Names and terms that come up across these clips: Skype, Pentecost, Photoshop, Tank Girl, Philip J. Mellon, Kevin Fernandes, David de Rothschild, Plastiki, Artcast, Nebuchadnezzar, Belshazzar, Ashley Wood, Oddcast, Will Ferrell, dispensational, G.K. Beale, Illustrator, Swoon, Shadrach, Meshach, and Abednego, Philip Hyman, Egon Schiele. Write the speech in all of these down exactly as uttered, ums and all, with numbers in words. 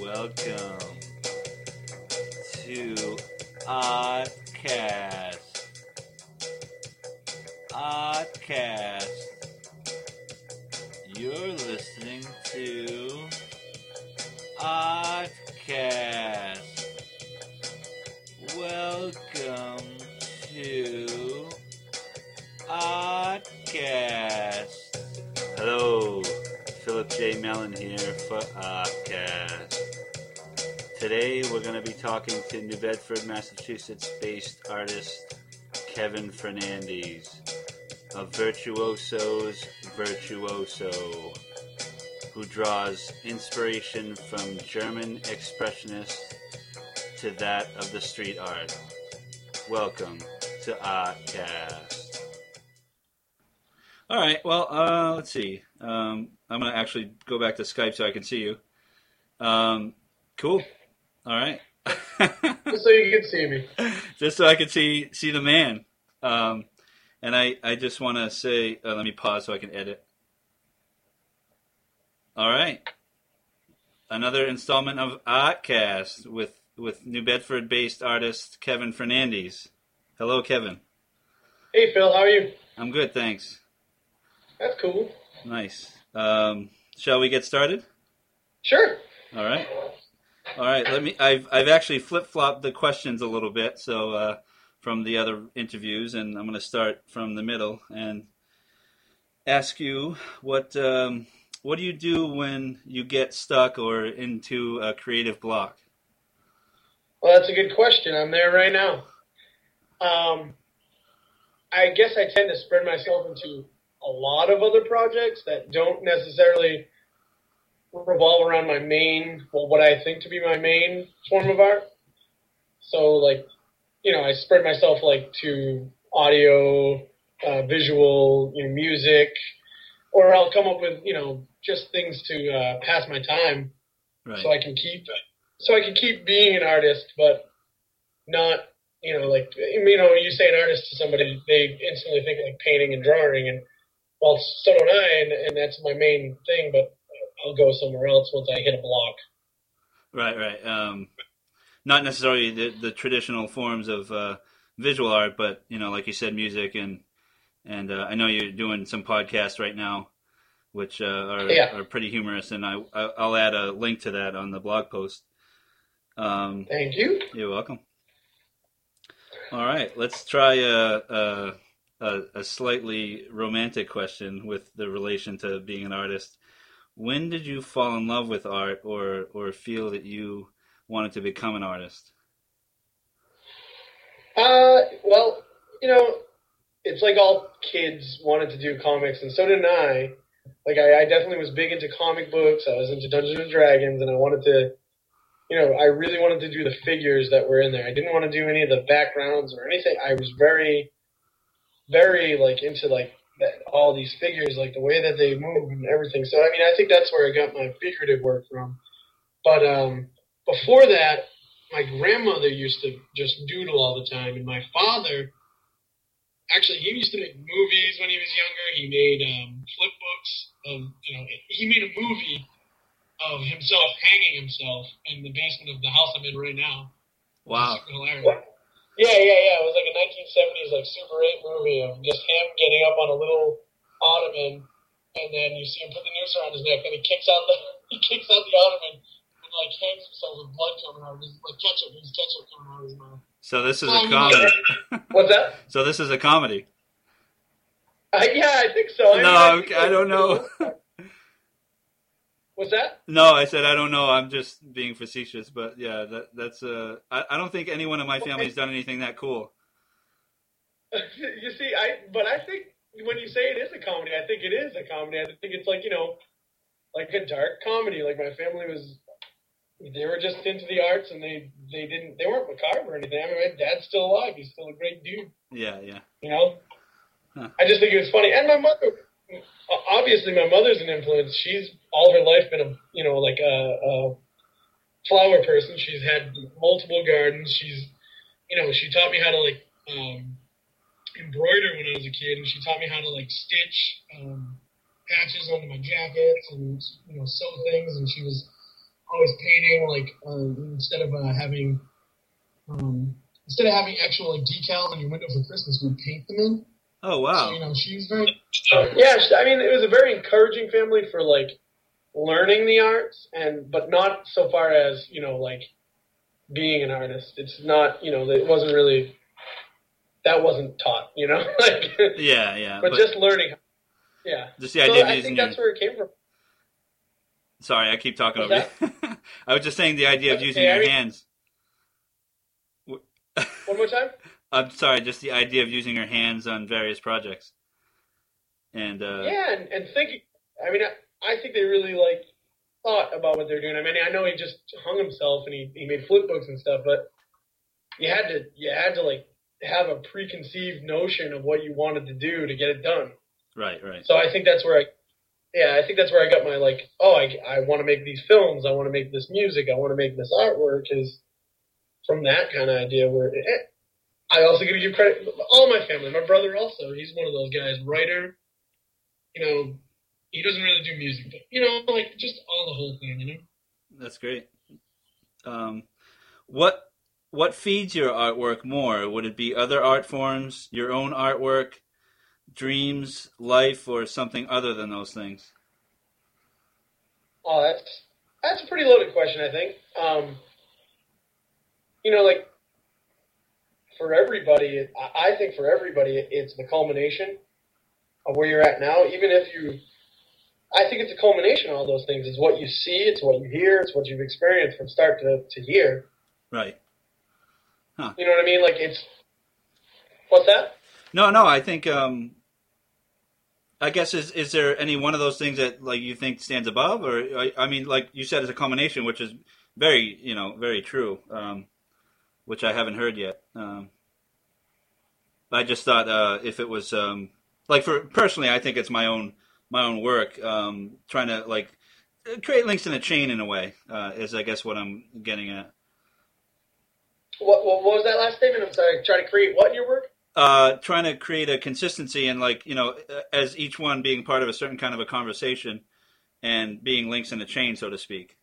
Welcome to Oddcast. Oddcast. You're listening to Oddcast. Welcome to Oddcast. Hello, Philip J. Mellon here for Oddcast. Today we're going to be talking to New Bedford, Massachusetts-based artist Kevin Fernandes, a virtuoso's virtuoso, who draws inspiration from German expressionists to that of the street art. Welcome to Artcast. All right, well, uh, let's see. Um, I'm going to actually go back to Skype so I can see you. Um, cool. All right. Just so you can see me. Just so I can see see the man. Um, and I, I just want to say, uh, let me pause so I can edit. All right. Another installment of Artcast with, with New Bedford-based artist Kevin Fernandes. Hello, Kevin. Hey, Phil. How are you? I'm good, thanks. That's cool. Nice. Um, shall we get started? Sure. All right. All right. Let me. I've I've actually flip-flopped the questions a little bit, so uh, from the other interviews, and I'm going to start from the middle and ask you what um, what do you do when you get stuck or into a creative block? Well, that's a good question. I'm there right now. Um, I guess I tend to spread myself into a lot of other projects that don't necessarily revolve around my main, well, what I think to be my main form of art. So, like, you know, I spread myself, like, to audio, uh, visual, you know, music, or I'll come up with, you know, just things to uh, pass my time, right. so I can keep, so I can keep being an artist, but not, you know, like, you know, you say an artist to somebody, they instantly think, like, painting and drawing, and, well, so don't I, and, and that's my main thing, but I'll go somewhere else once I hit a block. Right, right. Um, not necessarily the, the traditional forms of uh, visual art, but, you know, like you said, music, and and uh, I know you're doing some podcasts right now, which uh, are, yeah. are pretty humorous, and I, I'll add a link to that on the blog post. Um, Thank you. You're welcome. All right, let's try a, a, a slightly romantic question with the relation to being an artist. When did you fall in love with art, or, or feel that you wanted to become an artist? Uh, well, you know, it's like all kids wanted to do comics, and so did I. Like, I, I definitely was big into comic books. I was into Dungeons and Dragons, and I wanted to, you know, I really wanted to do the figures that were in there. I didn't want to do any of the backgrounds or anything. I was very, very, like, into, like, that, all these figures, like the way that they move and everything. So, I mean, I think that's where I got my figurative work from. But um, before that, my grandmother used to just doodle all the time. And my father, actually, he used to make movies when he was younger. He made um, flip books. Of, you know, he made a movie of himself hanging himself in the basement of the house I'm in right now. Wow. It's hilarious. Wow. Yeah, yeah, yeah. It was like a nineteen seventies, like, Super eight movie of just him getting up on a little ottoman, and then you see him put the noose around his neck, and he kicks out the he kicks out the ottoman and, like, hangs himself with blood coming out of his, like, ketchup, his ketchup coming out of his mouth. So this is um, a comedy. What's that? So this is a comedy. Uh, yeah, I think so. I no, mean, I, think I, I don't know. What's that? No, I said I don't know. I'm just being facetious, but yeah, that, that's uh, I, I don't think anyone in my family's done anything that cool. You see, I but I think when you say it is a comedy, I think it is a comedy. I think it's like, you know, like a dark comedy. Like, my family was, they were just into the arts, and they, they didn't they weren't macabre or anything. I mean, my dad's still alive. He's still a great dude. Yeah, yeah. You know, huh. I just think it was funny, and my mother. Obviously, my mother's an influence. She's all her life been a, you know, like a, a flower person. She's had multiple gardens. She's, you know, she taught me how to, like, um, embroider when I was a kid, and she taught me how to, like, stitch um, patches onto my jackets and, you know, sew things. And she was I was painting like uh, instead of uh, having um, instead of having actual like decals on your window for Christmas, we paint them in. Oh wow! So, you know, she was very yeah. I mean, it was a very encouraging family for like learning the arts, and but not so far as you know like being an artist. It's not you know it wasn't really that wasn't taught. You know, like yeah, yeah. But, but just learning. Yeah. Just the so idea. I think that's where it came from. Sorry, I keep talking over you. I was just saying the idea of using okay, your I mean, hands. One more time? I'm sorry, just the idea of using your hands on various projects. And uh, Yeah, and, and thinking. I mean, I, I think they really, like, thought about what they're doing. I mean, I know he just hung himself and he, he made flip books and stuff, but you had to, you had to like, have a preconceived notion of what you wanted to do to get it done. Right, right. So I think that's where I... Yeah, I think that's where I got my, like, oh, I, I want to make these films, I want to make this music, I want to make this artwork, is from that kind of idea where it, I also got to give credit, all my family, my brother also, he's one of those guys, writer, you know, he doesn't really do music, but, you know, like, just all the whole thing, you know? That's great. Um, what what feeds your artwork more? Would it be other art forms, your own artwork? Dreams, life, or something other than those things? Oh, that's, that's a pretty loaded question, I think. Um, you know, like, for everybody, I think for everybody, it's the culmination of where you're at now. Even if you, I think it's a culmination of all those things. It's what you see, it's what you hear, it's what you've experienced from start to, to here. Right. Huh. You know what I mean? Like, it's, what's that? No, no, I think, um, I guess, is is there any one of those things that, like, you think stands above? Or, I, I mean, like you said, it's a combination, which is very, you know, very true, um, which I haven't heard yet. Um, I just thought uh, if it was, um, like, for personally, I think it's my own my own work, um, trying to, like, create links in a chain in a way uh, is, I guess, what I'm getting at. What, what was that last statement? I'm sorry. Try to create what in your work? Uh, trying to create a consistency and, like, you know, as each one being part of a certain kind of a conversation and being links in a chain, so to speak.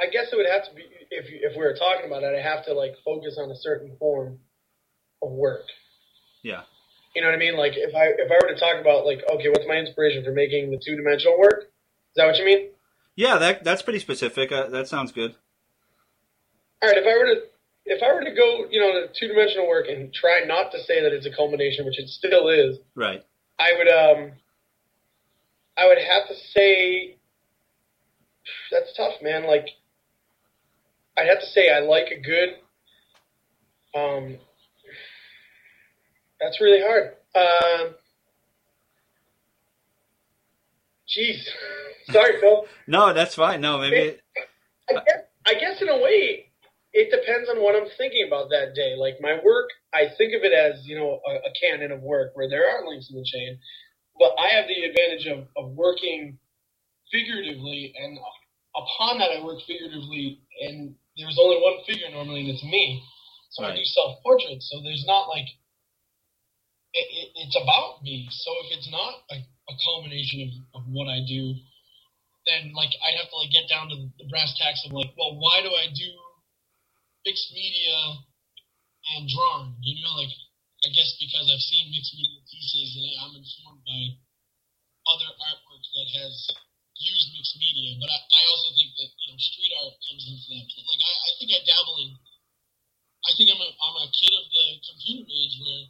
I guess it would have to be, if you, if we were talking about it, I'd have to, like, focus on a certain form of work. Yeah. You know what I mean? Like, if I if I were to talk about, like, okay, what's my inspiration for making the two-dimensional work? Is that what you mean? Yeah, that that's pretty specific. Uh, that sounds good. All right, if I were to... If I were to go, you know, to two-dimensional work and try not to say that it's a culmination, which it still is, right? I would, um, I would have to say that's tough, man. Like, I'd have to say I like a good. Um, that's really hard. Um, jeez, sorry, Phil. No, that's fine. No, maybe. It, I guess, I guess in a way. It depends on what I'm thinking about that day. Like, my work, I think of it as, you know, a, a canon of work where there are links in the chain. But I have the advantage of, of working figuratively, and upon that I work figuratively, and there's only one figure normally, and it's me. So right. I do self-portraits, so there's not, like, it, it, it's about me. So if it's not a, a culmination of, of what I do, then, like, I'd have to, like, get down to the brass tacks of, like, well, why do I do mixed media and drawing, you know, like, I guess because I've seen mixed media pieces and I'm informed by other artwork that has used mixed media, but I, I also think that, you know, street art comes into that. Like, I, I think I dabble in, I think I'm a, I'm a kid of the computer age where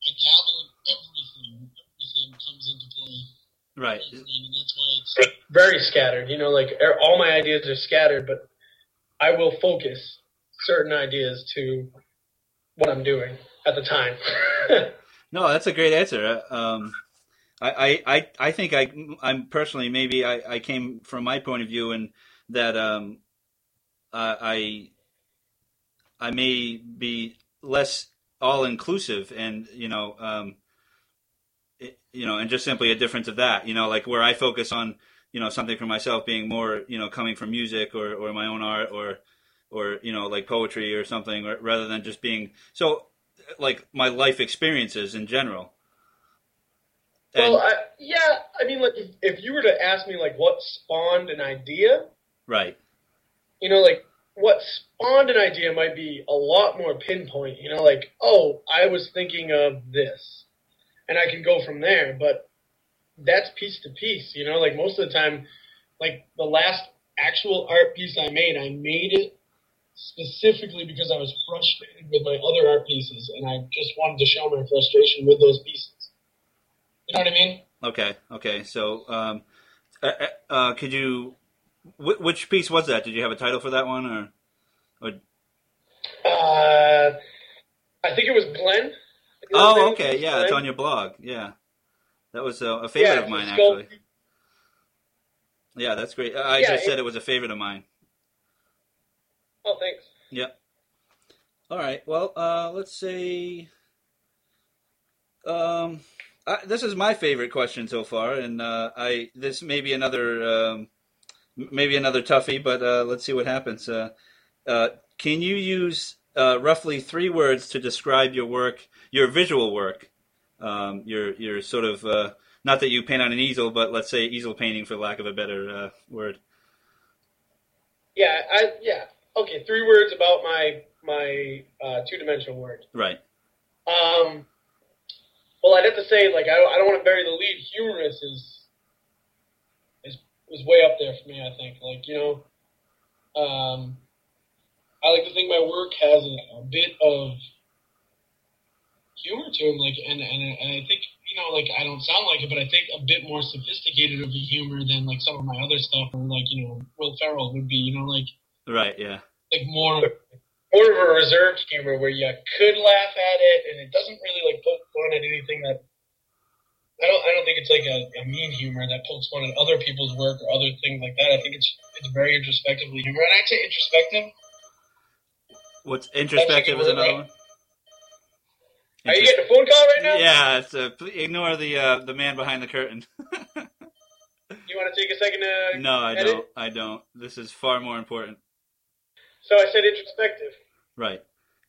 I dabble in everything, everything comes into play. Right. And that's why it's very scattered, you know, like, all my ideas are scattered, but I will focus certain ideas to what I'm doing at the time. No, that's a great answer. Um, I, I, I think I, I'm personally, maybe I, I came from my point of view and that um, I, I may be less all inclusive and, you know, um, it, you know, and just simply a difference of that, you know, like where I focus on, you know, something for myself being more, you know, coming from music or, or my own art or, or, you know, like poetry or something, or, rather than just being, so like my life experiences in general. And, well, I, yeah, I mean, like if, if you were to ask me like what spawned an idea, Right. You know, like, what spawned an idea might be a lot more pinpoint, you know, like, oh, I was thinking of this, and I can go from there, but that's piece to piece, you know, like, most of the time, like, the last actual art piece I made, I made it specifically because I was frustrated with my other art pieces, and I just wanted to show my frustration with those pieces. You know what I mean? Okay, okay, so, um, uh, uh, could you... Which piece was that? Did you have a title for that one, or? or... Uh, I think it was Glenn. Oh, okay, yeah, Glenn. It's on your blog. Yeah, that was a, a favorite yeah, of mine, actually. Sculpt- yeah, that's great. I yeah, just it... said it was a favorite of mine. Oh, thanks. Yeah. All right. Well, uh, let's see. Um, I, this is my favorite question so far, and uh, I this may be another. Um, Maybe another toughie, but uh, let's see what happens. Uh, uh, can you use uh, roughly three words to describe your work, your visual work, um, your your sort of, uh, not that you paint on an easel, but let's say easel painting for lack of a better uh, word. Yeah, I yeah. Okay, three words about my my uh, two-dimensional work. Right. Um. Well, I'd have to say, like, I don't, I don't want to bury the lead. Humorous is... was way up there for me, I think. Like, you know, um, I like to think my work has a, a bit of humor to him, like, and, and and I think, you know, like, I don't sound like it, but I think a bit more sophisticated of a humor than, like, some of my other stuff, or, like, you know, Will Ferrell would be, you know, like... Right, yeah. Like, more, more of a reserved humor where you could laugh at it, and it doesn't really, like, poke fun at anything that... I don't. I don't think it's like a, a mean humor that pokes fun at other people's work or other things like that. I think it's it's very introspectively humor. And I'd say introspective. What's introspective is another one. Are you getting a phone call right now? Yeah. It's a, ignore the uh, the man behind the curtain. You want to take a second to? No, I edit? don't. I don't. This is far more important. So I said introspective. Right,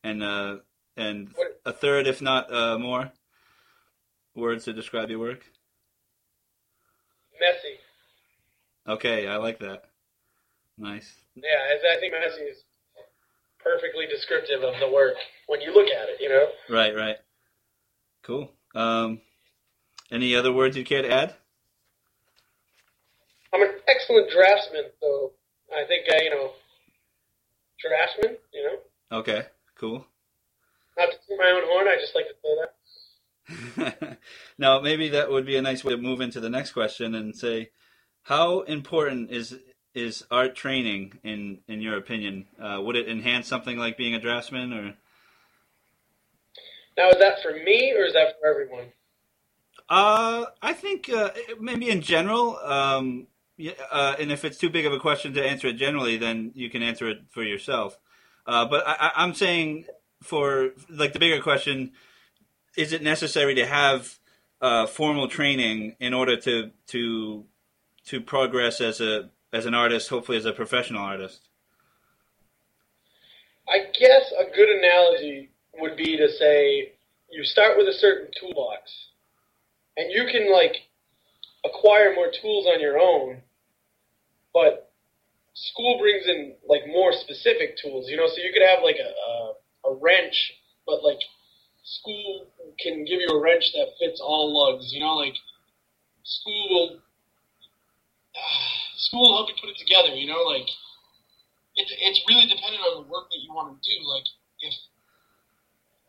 and uh, and what? A third, if not uh, more. Words to describe your work? Messy. Okay, I like that. Nice. Yeah, I think messy is perfectly descriptive of the work when you look at it, you know? Right, right. Cool. Um, any other words you'd care to add? I'm an excellent draftsman, so I think, I, you know, draftsman, you know? Okay, cool. Not to toot my own horn, I just like to say that. Now, maybe that would be a nice way to move into the next question and say, how important is is art training in, in your opinion? Uh, would it enhance something like being a draftsman? Or now, is that for me or is that for everyone? Uh, I think uh, maybe in general, um, uh, and if it's too big of a question to answer it generally, then you can answer it for yourself. Uh, but I, I'm saying for like the bigger question, is it necessary to have uh, formal training in order to to to progress as a as an artist, hopefully as a professional artist? I guess a good analogy would be to say you start with a certain toolbox, and you can like acquire more tools on your own, but school brings in like more specific tools, you know. So you could have like a a, a wrench, but like school can give you a wrench that fits all lugs, you know, like, school will, uh, school will help you put it together, you know, like, it's it's really dependent on the work that you want to do, like, if,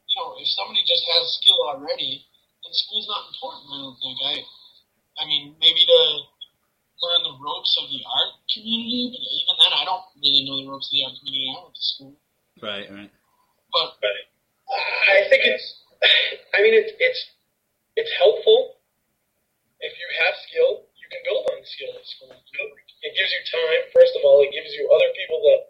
you know, if somebody just has skill already, then school's not important, I don't think, I, I mean, maybe to learn the ropes of the art community, but even then, I don't really know the ropes of the art community, I went to school. Right, right. But, right. I think it's, I mean, it's, it's, it's helpful. If you have skill, you can build on the skill at school. It gives you time, first of all. It gives you other people that,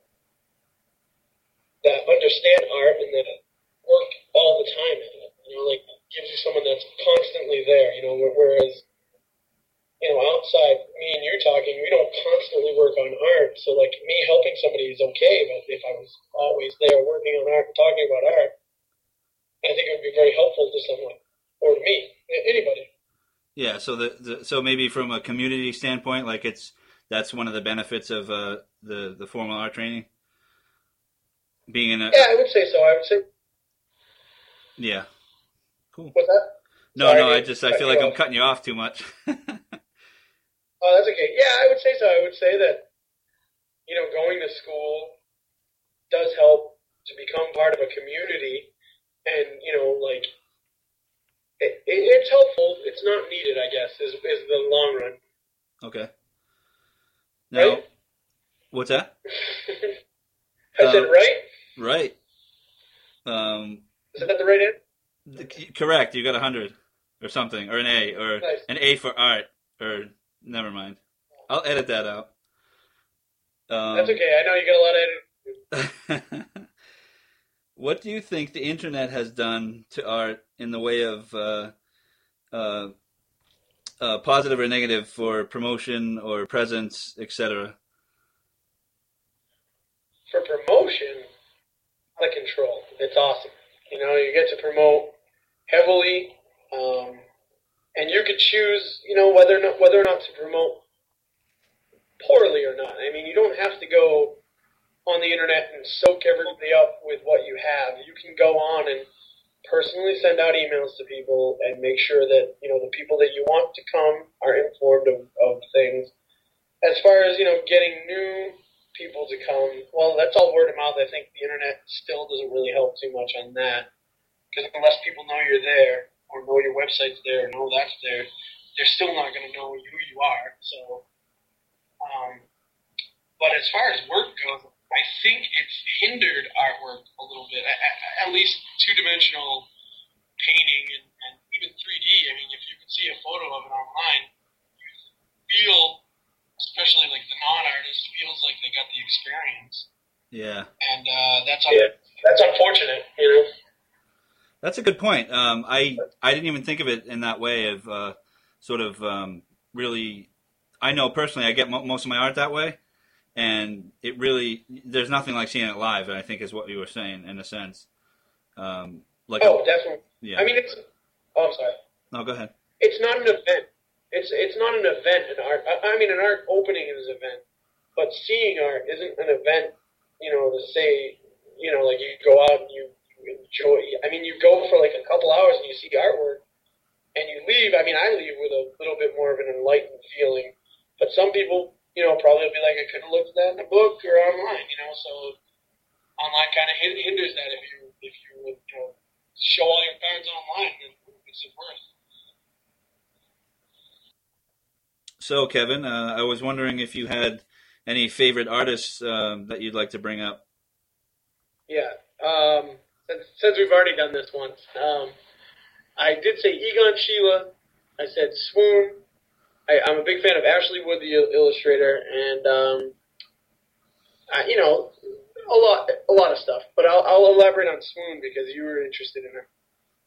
that understand art and that work all the time at it. You know, like, it gives you someone that's constantly there, you know, whereas, you know, outside me and you talking, we don't constantly work on art. So, like, me helping somebody is okay, but if I was always there working on art and talking about art, I think it would be very helpful to someone, or to me, anybody. Yeah, so the, the so maybe from a community standpoint, like it's that's one of the benefits of uh, the the formal art training. Being in a yeah, I would say so. I would say. Yeah. Cool. What's that? No, Sorry, no. I, I just I feel like off. I'm cutting you off too much. Oh, that's okay. Yeah, I would say so. I would say that, you know, going to school does help to become part of a community, and you know, like it, it, it's helpful. It's not needed, I guess, is is the long run. Okay. Now, right? What's that? I um, said right. Right. Um, is that the right end? The, correct. You got a hundred or something, or an A, or nice. An A for art, or. Never mind. I'll edit that out. Um, That's okay. I know you got a lot of editing. What do you think the internet has done to art in the way of uh, uh, uh, positive or negative for promotion or presence, et cetera? For promotion, out of control. It's awesome. You know, you get to promote heavily. Um, And you could choose, you know, whether or not whether or not to promote poorly or not. I mean, you don't have to go on the internet and soak everybody up with what you have. You can go on and personally send out emails to people and make sure that, you know, the people that you want to come are informed of, of things. As far as, you know, getting new people to come, well, that's all word of mouth. I think the internet still doesn't really help too much on that, because unless people know you're there, or know your website's there, or know that's there, they're still not going to know who you are. So, um, but as far as work goes, I think it's hindered artwork a little bit, at, at least two-dimensional painting and, and even three D. I mean, if you can see a photo of it online, you feel, especially like the non-artist, feels like they got the experience. Yeah. And uh, that's, un- yeah. that's unfortunate, you know? That's a good point. Um, I I didn't even think of it in that way of uh, sort of um, really. I know personally, I get mo- most of my art that way, and it really there's nothing like seeing it live. And I think is what you were saying in a sense. Um, like oh, a, definitely. Yeah. I mean, it's. Oh, I'm sorry. No, go ahead. It's not an event. It's it's not an event. An art. I, I mean, an art opening is an event, but seeing art isn't an event. You know, to say, you know, like you go out and you. Enjoy. I mean, you go for like a couple hours and you see artwork, and you leave. I mean, I leave with a little bit more of an enlightened feeling. But some people, you know, probably will be like, I could have looked at that in a book or online, you know. So online kind of hinders that if you if you would, you know, show all your cards online, then it's worse. So Kevin, uh, I was wondering if you had any favorite artists um, that you'd like to bring up. Yeah. Um, Since, since we've already done this once, um, I did say Egon Schiele. I said Swoon. I, I'm a big fan of Ashley Wood, the il- illustrator, and um, I, you know, a lot, a lot of stuff. But I'll, I'll elaborate on Swoon because you were interested in her.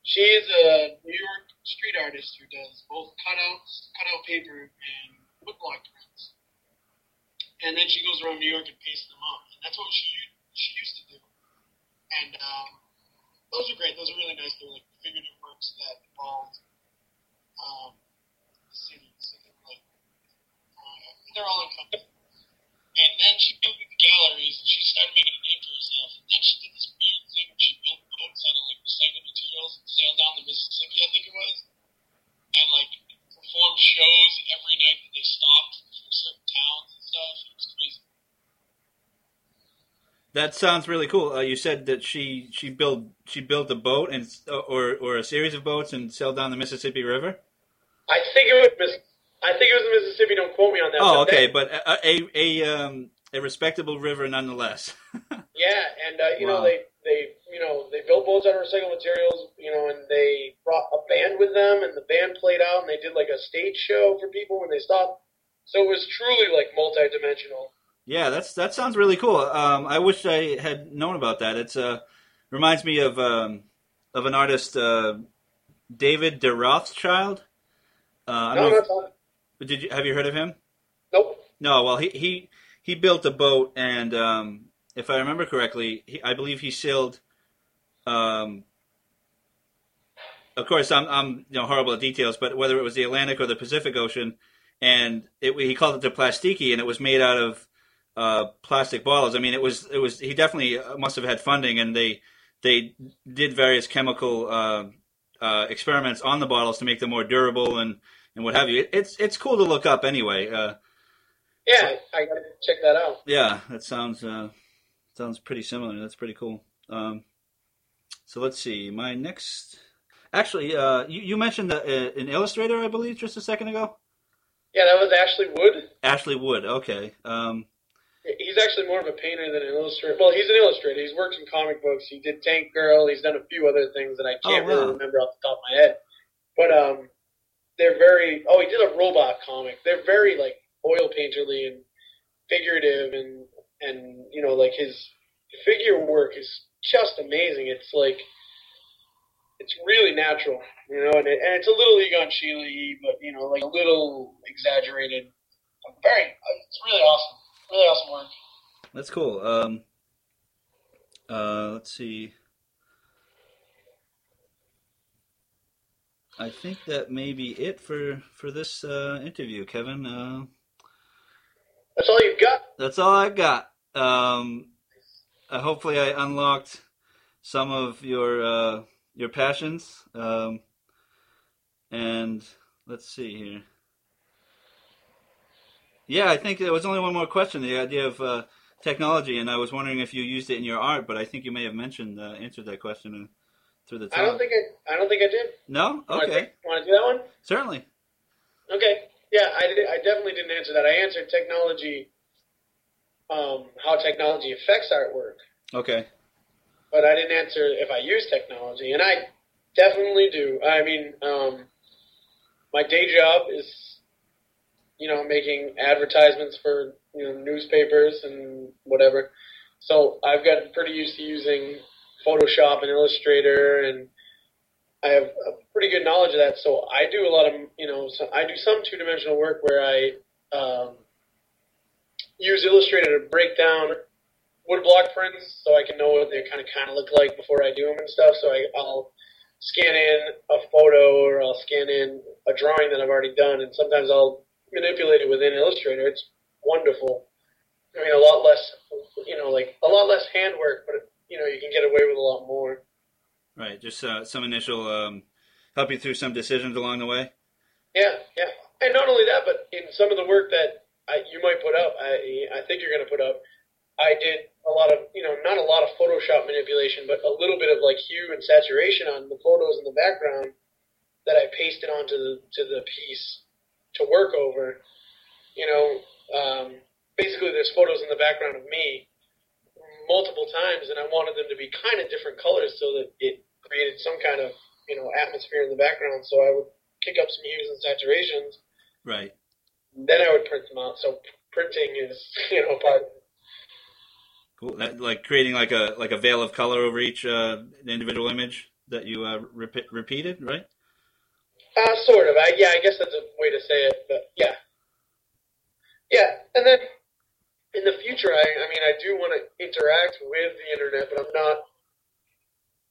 She is a New York street artist who does both cutouts, cutout paper, and woodblock prints, and then she goes around New York and pastes them up. And that's what she she used to do. And um, those are great. Those are really nice. They're like figurative works that involve um, the city. So they're, like, uh, they're all encompassing. And then she moved to the galleries, and she started making a name for herself. And then she did this weird thing where she built boats out of like recycled materials and sailed down the Mississippi, I think it was, and like performed shows every night that they stopped from certain towns and stuff. It was crazy. That sounds really cool. Uh, you said that she she built she built a boat and or or a series of boats and sailed down the Mississippi River. I think it was Miss. I think it was the Mississippi. Don't quote me on that. Oh, but okay, that, but a a a, um, a respectable river nonetheless. Yeah, and uh, you wow. know they, they you know they built boats out of recycled materials. You know, and they brought a band with them, and the band played out, and they did like a stage show for people when they stopped. So it was truly like multi-dimensional. Yeah, that's that sounds really cool. Um, I wish I had known about that. It's uh, reminds me of um, of an artist, uh, David de Rothschild. Uh, I don't no, know if, no, no. Did you have you heard of him? Nope. No. Well, he he, he built a boat, and um, if I remember correctly, he, I believe he sailed. Um, of course, I'm I'm you know horrible at details, but whether it was the Atlantic or the Pacific Ocean, and it, he called it the Plastiki, and it was made out of uh, plastic bottles. I mean, it was it was he definitely must have had funding, and they they did various chemical uh, uh, experiments on the bottles to make them more durable and, and what have you. It, it's it's cool to look up anyway. Uh, yeah, I gotta check that out. Yeah, that sounds uh, sounds pretty similar. That's pretty cool. Um, so let's see. My next. Actually, uh, you, you mentioned the, uh, an illustrator, I believe, just a second ago? Yeah, that was Ashley Wood. Ashley Wood, okay. Um, he's actually more of a painter than an illustrator. Well, he's an illustrator. He's worked in comic books. He did Tank Girl. He's done a few other things that I can't oh, wow. really remember off the top of my head. But um, they're very – oh, he did a robot comic. They're very, like, oil painterly and figurative and, and you know, like, his figure work is just amazing. It's like – it's really natural, you know, and, it, and it's a little Egon Schiele, but, you know, like a little exaggerated. Very, it's really awesome. Really awesome work. That's cool. Um, uh, let's see. I think that may be it for, for this uh, interview, Kevin. Uh, that's all you've got? That's all I got. Um, uh, hopefully I unlocked some of your... Uh, your passions, um, and let's see here. Yeah, I think there was only one more question, the idea of uh, technology, and I was wondering if you used it in your art, but I think you may have mentioned, uh, answered that question through the time. I don't think I, I don't think I did. No? Okay. Want to do that one? Certainly. Okay. Yeah, I, did, I definitely didn't answer that. I answered technology, um, how technology affects artwork. Okay. But I didn't answer if I use technology, and I definitely do. I mean, um, my day job is, you know, making advertisements for, you know, newspapers and whatever. So I've gotten pretty used to using Photoshop and Illustrator, and I have a pretty good knowledge of that. So I do a lot of, you know, so I do some two-dimensional work where I um, use Illustrator to break down woodblock prints, so I can know what they kind of kind of look like before I do them and stuff. So I, I'll scan in a photo, or I'll scan in a drawing that I've already done, and sometimes I'll manipulate it within Illustrator. It's wonderful. I mean, a lot less, you know, like a lot less handwork, but you know, you can get away with a lot more. Right, just uh, some initial um, help you through some decisions along the way. Yeah, yeah, and not only that, but in some of the work that I, you might put up, I I think you're going to put up. I did a lot of, you know, not a lot of Photoshop manipulation, but a little bit of like hue and saturation on the photos in the background that I pasted onto the to the piece to work over. You know, um, basically there's photos in the background of me multiple times, and I wanted them to be kind of different colors so that it created some kind of, you know, atmosphere in the background. So I would pick up some hues and saturations. Right. Then I would print them out. So printing is, you know, part of it. Cool. That, like creating like a like a veil of color over each uh, individual image that you uh, re- repeated, right? Uh, sort of. I, yeah, I guess that's a way to say it. But yeah, yeah. And then in the future, I, I mean, I do want to interact with the internet, but I'm not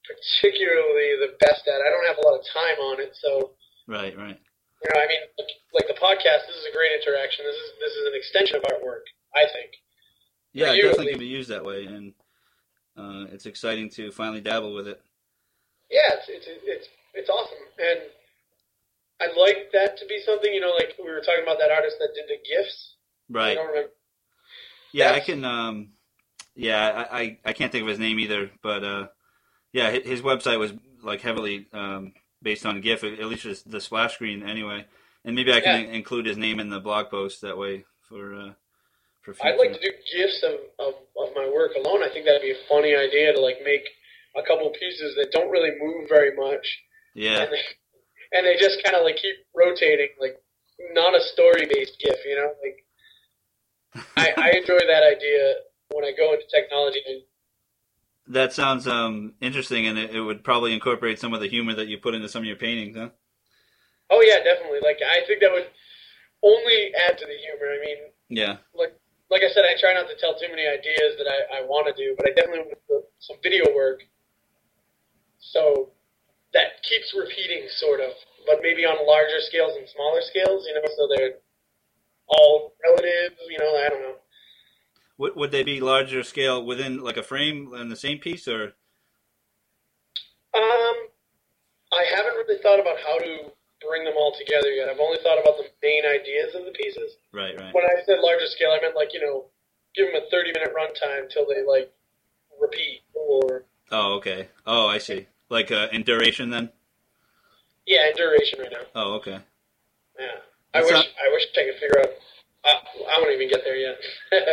particularly the best at it. I don't have a lot of time on it, so. Right. Right. You know, I mean, like, like the podcast. This is a great interaction. This is this is an extension of artwork, I think. Yeah, it definitely can be used that way, and uh, it's exciting to finally dabble with it. Yeah, it's, it's it's it's awesome, and I'd like that to be something, you know, like we were talking about that artist that did the GIFs. Right. I don't remember. Yeah, That's... I can. Um, yeah, I, I I can't think of his name either, but uh, yeah, his, his website was like heavily um, based on GIF, at least the splash screen anyway. And maybe I can yeah. include his name in the blog post that way for. Uh, I'd like to do GIFs of, of, of my work alone. I think that'd be a funny idea to like make a couple pieces that don't really move very much. Yeah. And they, and they just kind of like keep rotating, like not a story-based GIF, you know? Like I, I enjoy that idea when I go into technology. That sounds um, interesting, and it, it would probably incorporate some of the humor that you put into some of your paintings, huh? Oh, yeah, definitely. Like I think that would only add to the humor. I mean, yeah. Like, Like I said, I try not to tell too many ideas that I, I want to do, but I definitely want to do some video work. So that keeps repeating, sort of, but maybe on larger scales and smaller scales, you know, so they're all relative, you know, I don't know. Would, would they be larger scale within like a frame in the same piece, or? Um, I haven't really thought about how to bring them all together yet. I've only thought about the main ideas of the pieces. Right, right. When I said larger scale, I meant like, you know, give them a thirty-minute runtime till they like repeat or. Oh, okay. Oh, I see. Like uh, in duration then? Yeah, in duration right now. Oh, okay. Yeah. I That's wish not... I wish I could figure out. Uh, I won't even get there yet.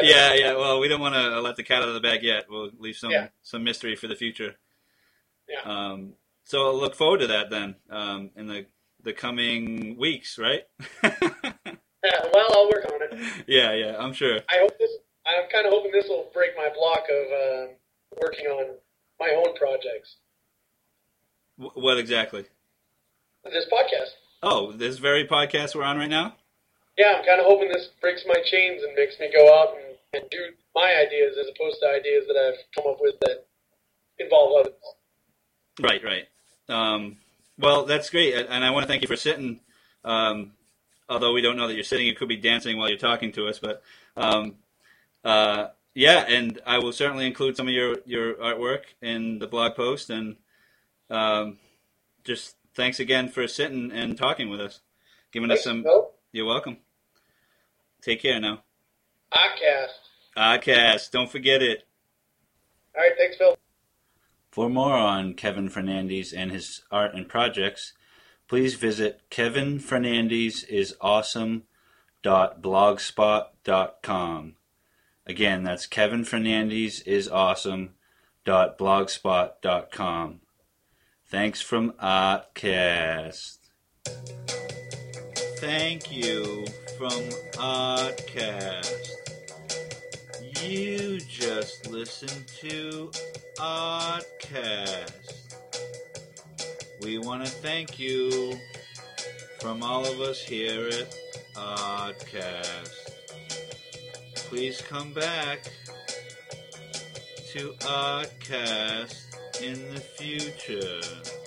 yeah, yeah. Well, we don't want to let the cat out of the bag yet. We'll leave some yeah. some mystery for the future. Yeah. Um, so I'll look forward to that then um, in the, the coming weeks, right? yeah, well, I'll work on it. Yeah, yeah, I'm sure. I hope this, I'm kind of hoping this will break my block of uh, working on my own projects. W- what exactly? This podcast. Oh, this very podcast we're on right now? Yeah, I'm kind of hoping this breaks my chains and makes me go out and, and do my ideas as opposed to ideas that I've come up with that involve others. Right, right. Um, well, that's great, and I want to thank you for sitting. Um, although we don't know that you're sitting, you could be dancing while you're talking to us. But um, uh, yeah, and I will certainly include some of your, your artwork in the blog post. And um, just thanks again for sitting and talking with us, giving thanks, us some. Bill. You're welcome. Take care now. Oddcast. Oddcast. Don't forget it. All right, thanks, Bill. For more on Kevin Fernandes and his art and projects, please visit kevin fernandes is awesome dot blogspot dot com. Again, that's kevin fernandes is awesome dot blogspot dot com. Thanks from Artcast. Thank you from Artcast. You just listened to Artcast. We want to thank you from all of us here at Artcast. Please come back to Artcast in the future.